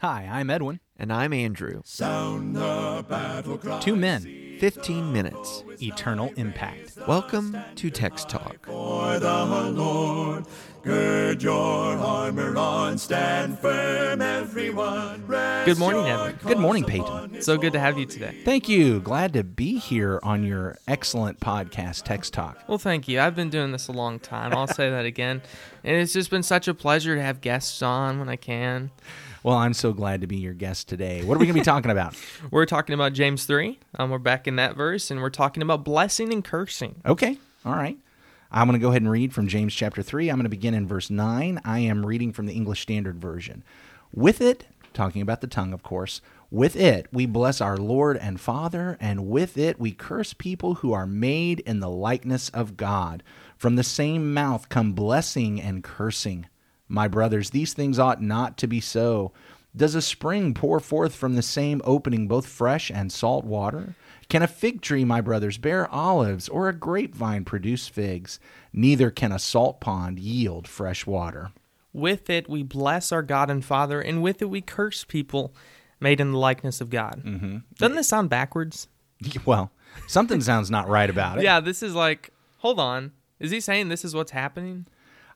Hi, I'm Edwin. And I'm Andrew. Sound the battle cry. Two men. 15 minutes. Eternal impact. Welcome to Text Talk. For the Lord, gird your armor on, stand firm, everyone. Good morning, Edwin. Good morning, Peyton. So good to have you today. Thank you. Glad to be here on your excellent podcast, Text Talk. Well, thank you. I've been doing this a long time. I'll say that again. And it's just been such a pleasure to have guests on when I can. Well, I'm so glad to be your guest today. What are we going to be talking about? We're talking about James 3. We're back in that verse, and we're talking about blessing and cursing. Okay. All right. I'm going to go ahead and read from James chapter 3. I'm going to begin in verse 9. I am reading from the English Standard Version. With it, talking about the tongue, of course, with it we bless our Lord and Father, and with it we curse people who are made in the likeness of God. From the same mouth come blessing and cursing. My brothers, these things ought not to be so. Does a spring pour forth from the same opening both fresh and salt water? Can a fig tree, my brothers, bear olives, or a grapevine produce figs? Neither can a salt pond yield fresh water. With it we bless our God and Father, and with it we curse people made in the likeness of God. Mm-hmm. Doesn't this sound backwards? Well, something sounds not right about it. Yeah, this is like, hold on. Is he saying this is what's happening?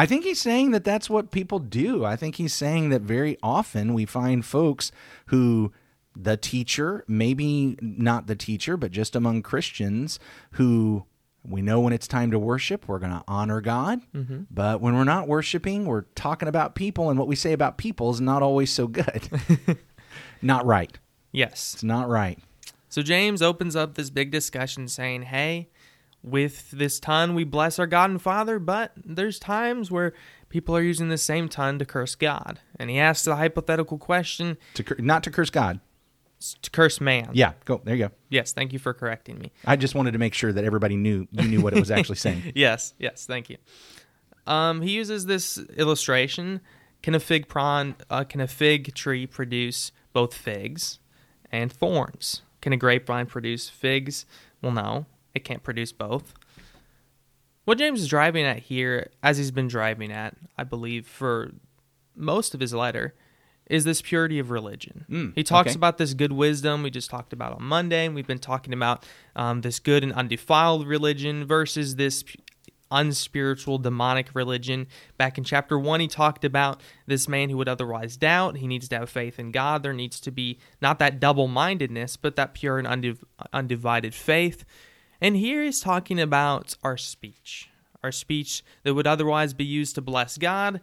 I think he's saying that that's what people do. I think he's saying that very often we find folks who, the teacher, maybe not the teacher, but just among Christians, who we know when it's time to worship, we're going to honor God. Mm-hmm. But when we're not worshiping, we're talking about people, and what we say about people is not always so good. Not right. Yes. It's not right. So James opens up this big discussion saying, hey, with this tongue, we bless our God and Father, but there's times where people are using the same tongue to curse God. And he asks the hypothetical question. Not to curse God. To curse man. Yeah, go. There you go. Yes, thank you for correcting me. I just wanted to make sure that everybody knew what it was actually saying. Yes, thank you. He uses this illustration. Can a fig tree produce both figs and thorns? Can a grapevine produce figs? Well, no. It can't produce both. What James is driving at here, as he's been driving at, I believe, for most of his letter, is this purity of religion. He talks about this good wisdom we just talked about on Monday, and we've been talking about this good and undefiled religion versus this unspiritual, demonic religion. Back in chapter 1, he talked about this man who would otherwise doubt. He needs to have faith in God. There needs to be not that double-mindedness, but that pure and undivided faith. And here he's talking about our speech that would otherwise be used to bless God,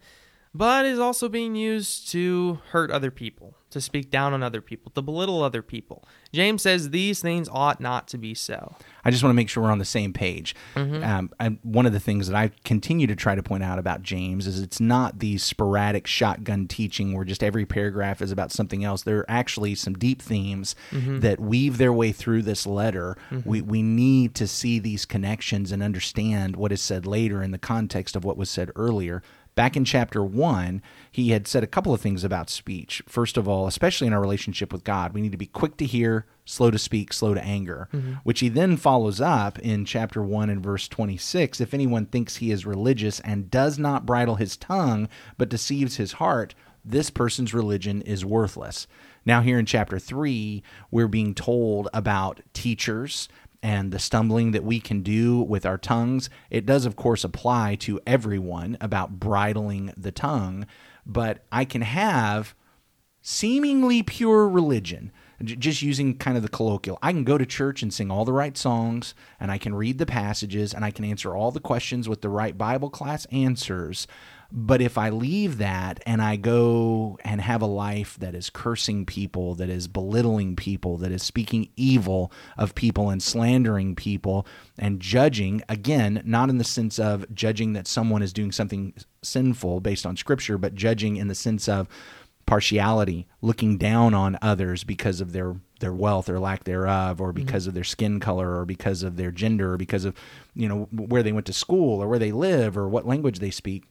but is also being used to hurt other people, to speak down on other people, to belittle other people. James says these things ought not to be so. I just want to make sure we're on the same page. Mm-hmm. One of the things that I continue to try to point out about James is it's not the sporadic shotgun teaching where just every paragraph is about something else. There are actually some deep themes that weave their way through this letter. Mm-hmm. We need to see these connections and understand what is said later in the context of what was said earlier. Back in chapter 1, he had said a couple of things about speech. First of all, especially in our relationship with God, we need to be quick to hear, slow to speak, slow to anger, which he then follows up in chapter 1 and verse 26. If anyone thinks he is religious and does not bridle his tongue but deceives his heart, this person's religion is worthless. Now here in chapter 3, we're being told about teachers and the stumbling that we can do with our tongues. It does, of course, apply to everyone about bridling the tongue, but I can have seemingly pure religion, just using kind of the colloquial. I can go to church and sing all the right songs, and I can read the passages, and I can answer all the questions with the right Bible class answers. But if I leave that and I go and have a life that is cursing people, that is belittling people, that is speaking evil of people and slandering people and judging, again, not in the sense of judging that someone is doing something sinful based on Scripture, but judging in the sense of partiality, looking down on others because of their wealth or lack thereof, or because of their skin color, or because of their gender, or because of, where they went to school or where they live or what language they speak.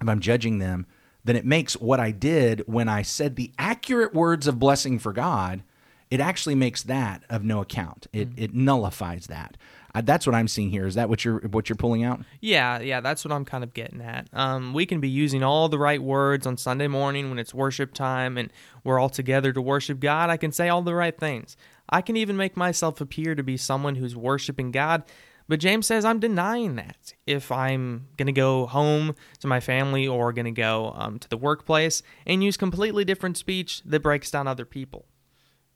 If I'm judging them, then it makes what I did when I said the accurate words of blessing for God, it actually makes that of no account. It nullifies that. That's what I'm seeing here. Is that what you're pulling out? Yeah, that's what I'm kind of getting at. We can be using all the right words on Sunday morning when it's worship time and we're all together to worship God. I can say all the right things. I can even make myself appear to be someone who's worshiping God. But James says I'm denying that. If I'm going to go home to my family or going to go to the workplace and use completely different speech that breaks down other people.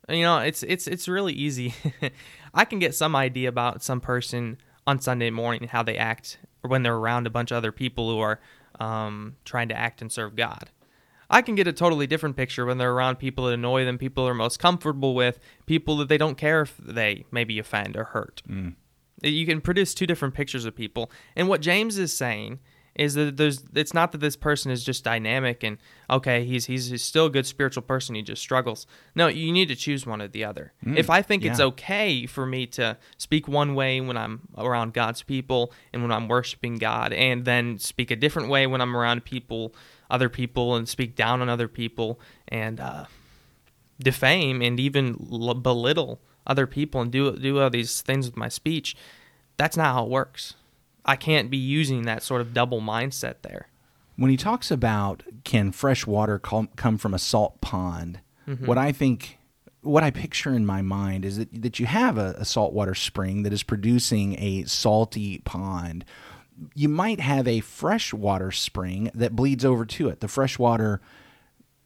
You know, it's really easy. I can get some idea about some person on Sunday morning, how they act or when they're around a bunch of other people who are trying to act and serve God. I can get a totally different picture when they're around people that annoy them, people they're most comfortable with, people that they don't care if they maybe offend or hurt. Mm. You can produce two different pictures of people. And what James is saying is that it's not that this person is just dynamic and, okay, he's still a good spiritual person, he just struggles. No, you need to choose one or the other. If I think it's okay for me to speak one way when I'm around God's people and when I'm worshiping God, and then speak a different way when I'm around other people, and speak down on other people, and defame and even belittle other people and do all these things with my speech, that's not how it works. I can't be using that sort of double mindset there. When he talks about can fresh water come from a salt pond, what I picture in my mind is that you have a saltwater spring that is producing a salty pond. You might have a freshwater spring that bleeds over to it. The fresh water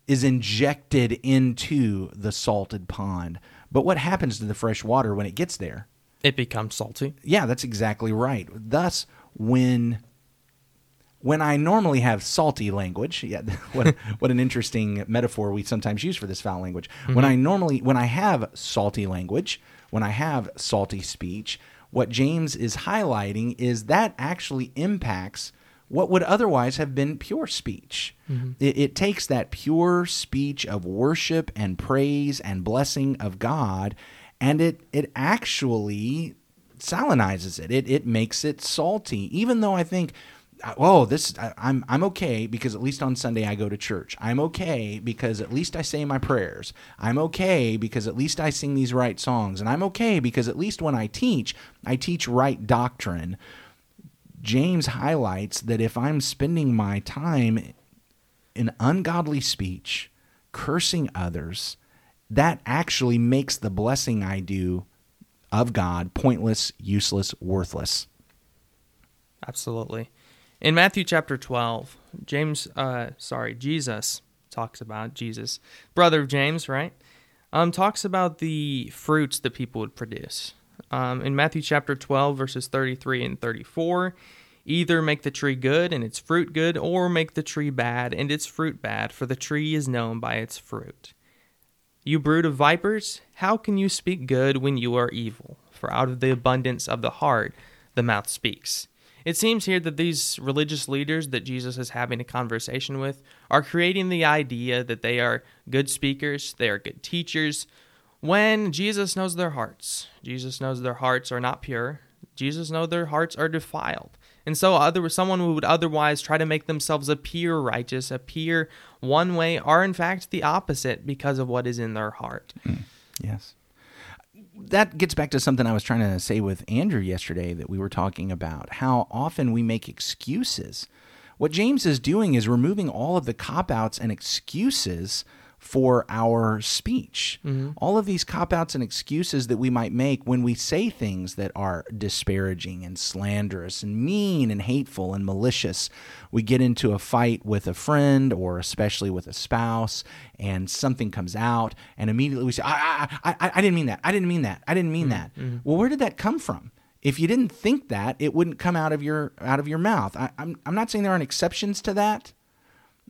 is injected into the salted pond. But what happens to the fresh water when it gets there? It becomes salty. Yeah, that's exactly right. Thus, when I normally have salty language, what an interesting metaphor we sometimes use for this foul language. Mm-hmm. When I have salty language, when I have salty speech, what James is highlighting is that actually impacts what would otherwise have been pure speech. Mm-hmm. It takes that pure speech of worship and praise and blessing of God, and it actually salinizes it. It makes it salty, even though I think, I'm okay because at least on Sunday I go to church. I'm okay because at least I say my prayers. I'm okay because at least I sing these right songs. And I'm okay because at least when I teach right doctrine. James highlights that if I'm spending my time in ungodly speech, cursing others, that actually makes the blessing I do of God pointless, useless, worthless. Absolutely. In Matthew chapter 12, Jesus talks about Jesus, brother of James, right? Talks about the fruits that people would produce. In Matthew chapter 12, verses 33 and 34, either make the tree good and its fruit good, or make the tree bad and its fruit bad, for the tree is known by its fruit. You brood of vipers, how can you speak good when you are evil? For out of the abundance of the heart, the mouth speaks. It seems here that these religious leaders that Jesus is having a conversation with are creating the idea that they are good speakers, they are good teachers, when Jesus knows their hearts. Jesus knows their hearts are not pure. Jesus knows their hearts are defiled. And so someone who would otherwise try to make themselves appear righteous, appear one way, are in fact the opposite because of what is in their heart. Mm. Yes. That gets back to something I was trying to say with Andrew yesterday that we were talking about, how often we make excuses. What James is doing is removing all of the cop-outs and excuses for our speech. Mm-hmm. All of these cop-outs and excuses that we might make when we say things that are disparaging and slanderous and mean and hateful and malicious. We get into a fight with a friend or especially with a spouse, and something comes out, and immediately we say, I didn't mean that. I didn't mean that. I didn't mean that. Mm-hmm. Well, where did that come from? If you didn't think that, it wouldn't come out of your mouth. I'm not saying there aren't exceptions to that.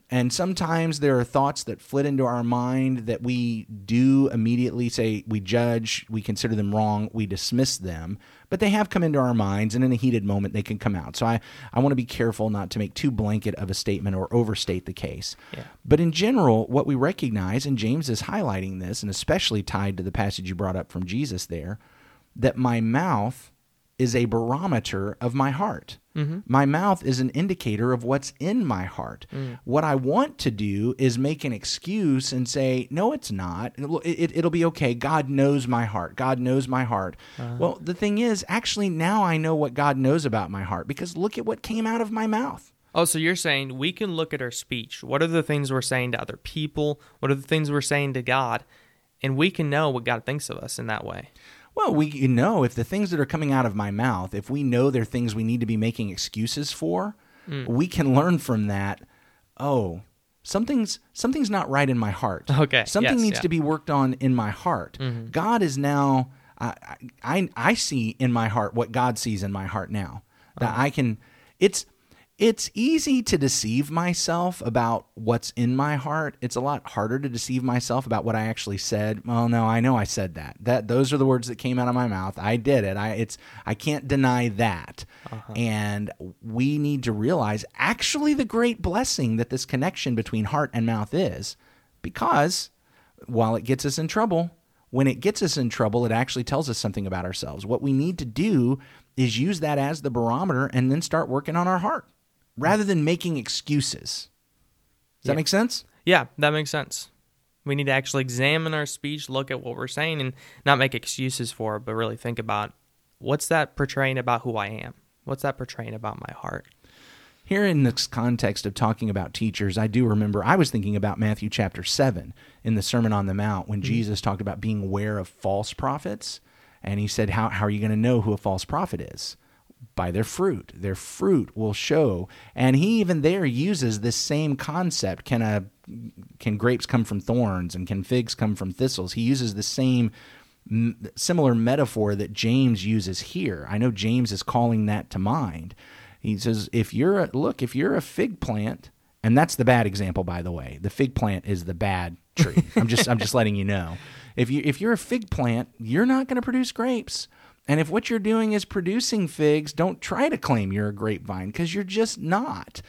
And sometimes there are thoughts that flit into our mind that we do immediately say, we judge, we consider them wrong, we dismiss them, but they have come into our minds, and in a heated moment, they can come out. So I want to be careful not to make too blanket of a statement or overstate the case. Yeah. But in general, what we recognize, and James is highlighting this, and especially tied to the passage you brought up from Jesus there, that my mouth is a barometer of my heart. Mm-hmm. My mouth is an indicator of what's in my heart. Mm. What I want to do is make an excuse and say, no, it's not. It'll be okay. God knows my heart. God knows my heart. Well, the thing is, actually, now I know what God knows about my heart because look at what came out of my mouth. Oh, so you're saying we can look at our speech. What are the things we're saying to other people? What are the things we're saying to God? And we can know what God thinks of us in that way. Well, you know, if the things that are coming out of my mouth, if we know they're things we need to be making excuses for, we can learn from that, oh, something's not right in my heart. Okay. Something needs to be worked on in my heart. Mm-hmm. God is now, I see in my heart what God sees in my heart now. That I can, it's easy to deceive myself about what's in my heart. It's a lot harder to deceive myself about what I actually said. Well, no, I know I said that. Those are the words that came out of my mouth. I did it. I can't deny that. Uh-huh. And we need to realize actually the great blessing that this connection between heart and mouth is, because while it gets us in trouble, when it gets us in trouble, it actually tells us something about ourselves. What we need to do is use that as the barometer and then start working on our heart, rather than making excuses. Does that make sense? Yeah, that makes sense. We need to actually examine our speech, look at what we're saying, and not make excuses for it, but really think about, what's that portraying about who I am? What's that portraying about my heart? Here in this context of talking about teachers, I do remember I was thinking about Matthew chapter 7 in the Sermon on the Mount when Jesus talked about being aware of false prophets, and he said, how are you going to know who a false prophet is? By their fruit. Their fruit will show. And he even there uses this same concept. Can grapes come from thorns, and can figs come from thistles? He uses the same similar metaphor that James uses here. I know James is calling that to mind. He says, if you're a fig plant, and that's the bad example, by the way. The fig plant is the bad tree. I'm just letting you know. If you're a fig plant, you're not going to produce grapes. And if what you're doing is producing figs, don't try to claim you're a grapevine, because you're just not.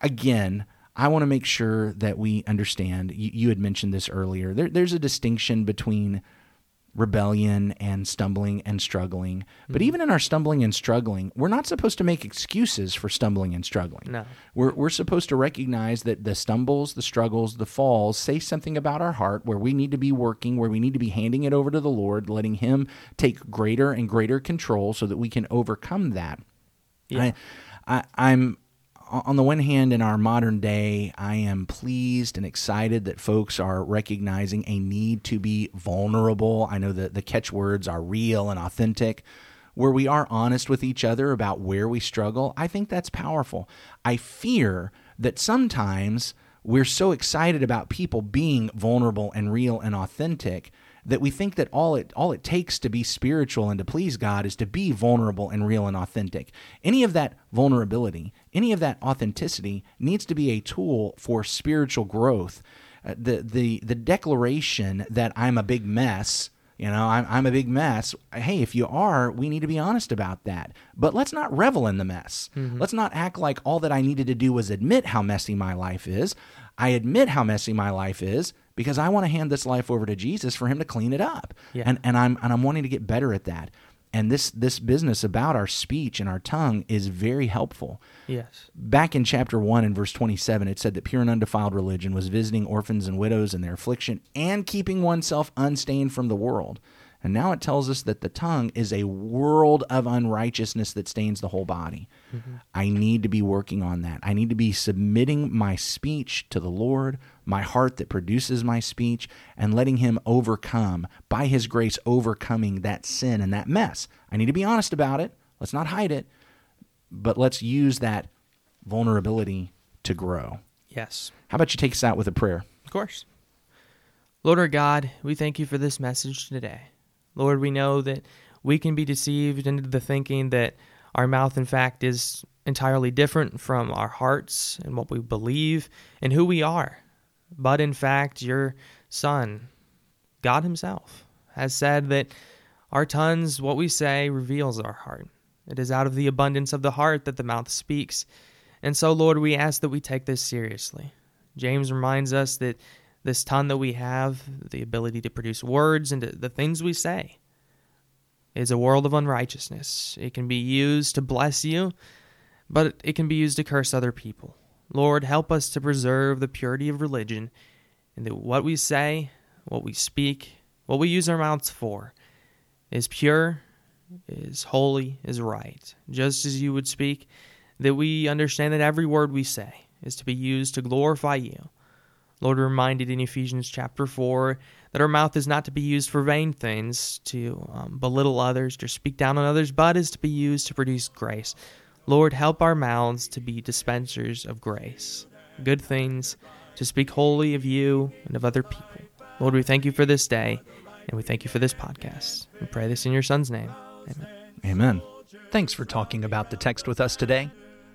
Again, I want to make sure that we understand, you had mentioned this earlier, there's a distinction between rebellion and stumbling and struggling. Mm-hmm. But even in our stumbling and struggling, we're not supposed to make excuses for stumbling and struggling. No. We're supposed to recognize that the stumbles, the struggles, the falls say something about our heart, where we need to be working, where we need to be handing it over to the Lord, letting Him take greater and greater control so that we can overcome that. Yeah. I'm on the one hand, in our modern day, I am pleased and excited that folks are recognizing a need to be vulnerable. I know that the catchwords are real and authentic, where we are honest with each other about where we struggle. I think that's powerful. I fear that sometimes we're so excited about people being vulnerable and real and authentic that we think that all it takes to be spiritual and to please God is to be vulnerable and real and authentic. Any of that vulnerability, any of that authenticity needs to be a tool for spiritual growth. The declaration that I'm a big mess, I'm a big mess. Hey, if you are, we need to be honest about that. But let's not revel in the mess. Mm-hmm. Let's not act like all that I needed to do was admit how messy my life is. I admit how messy my life is, because I want to hand this life over to Jesus for Him to clean it up. Yeah. And I'm wanting to get better at that. And this business about our speech and our tongue is very helpful. Yes. Back in chapter 1 and verse 27, it said that pure and undefiled religion was visiting orphans and widows in their affliction and keeping oneself unstained from the world. And now it tells us that the tongue is a world of unrighteousness that stains the whole body. Mm-hmm. I need to be working on that. I need to be submitting my speech to the Lord, my heart that produces my speech, and letting Him overcome, by His grace, overcoming that sin and that mess. I need to be honest about it. Let's not hide it, but let's use that vulnerability to grow. Yes. How about you take us out with a prayer? Of course. Lord our God, we thank You for this message today. Lord, we know that we can be deceived into the thinking that our mouth, in fact, is entirely different from our hearts and what we believe and who we are. But in fact, Your Son, God Himself, has said that our tongues, what we say, reveals our heart. It is out of the abundance of the heart that the mouth speaks. And so, Lord, we ask that we take this seriously. James reminds us that this tongue that we have, the ability to produce words and the things we say, is a world of unrighteousness. It can be used to bless you, but it can be used to curse other people. Lord, help us to preserve the purity of religion, and that what we say, what we speak, what we use our mouths for is pure, is holy, is right. Just as you would speak, that we understand that every word we say is to be used to glorify you. Lord, we're reminded in Ephesians chapter 4 that our mouth is not to be used for vain things, to belittle others, to speak down on others, but is to be used to produce grace. Lord, help our mouths to be dispensers of grace, good things, to speak wholly of you and of other people. Lord, we thank you for this day, and we thank you for this podcast. We pray this in your Son's name. Amen. Amen. Thanks for talking about the text with us today.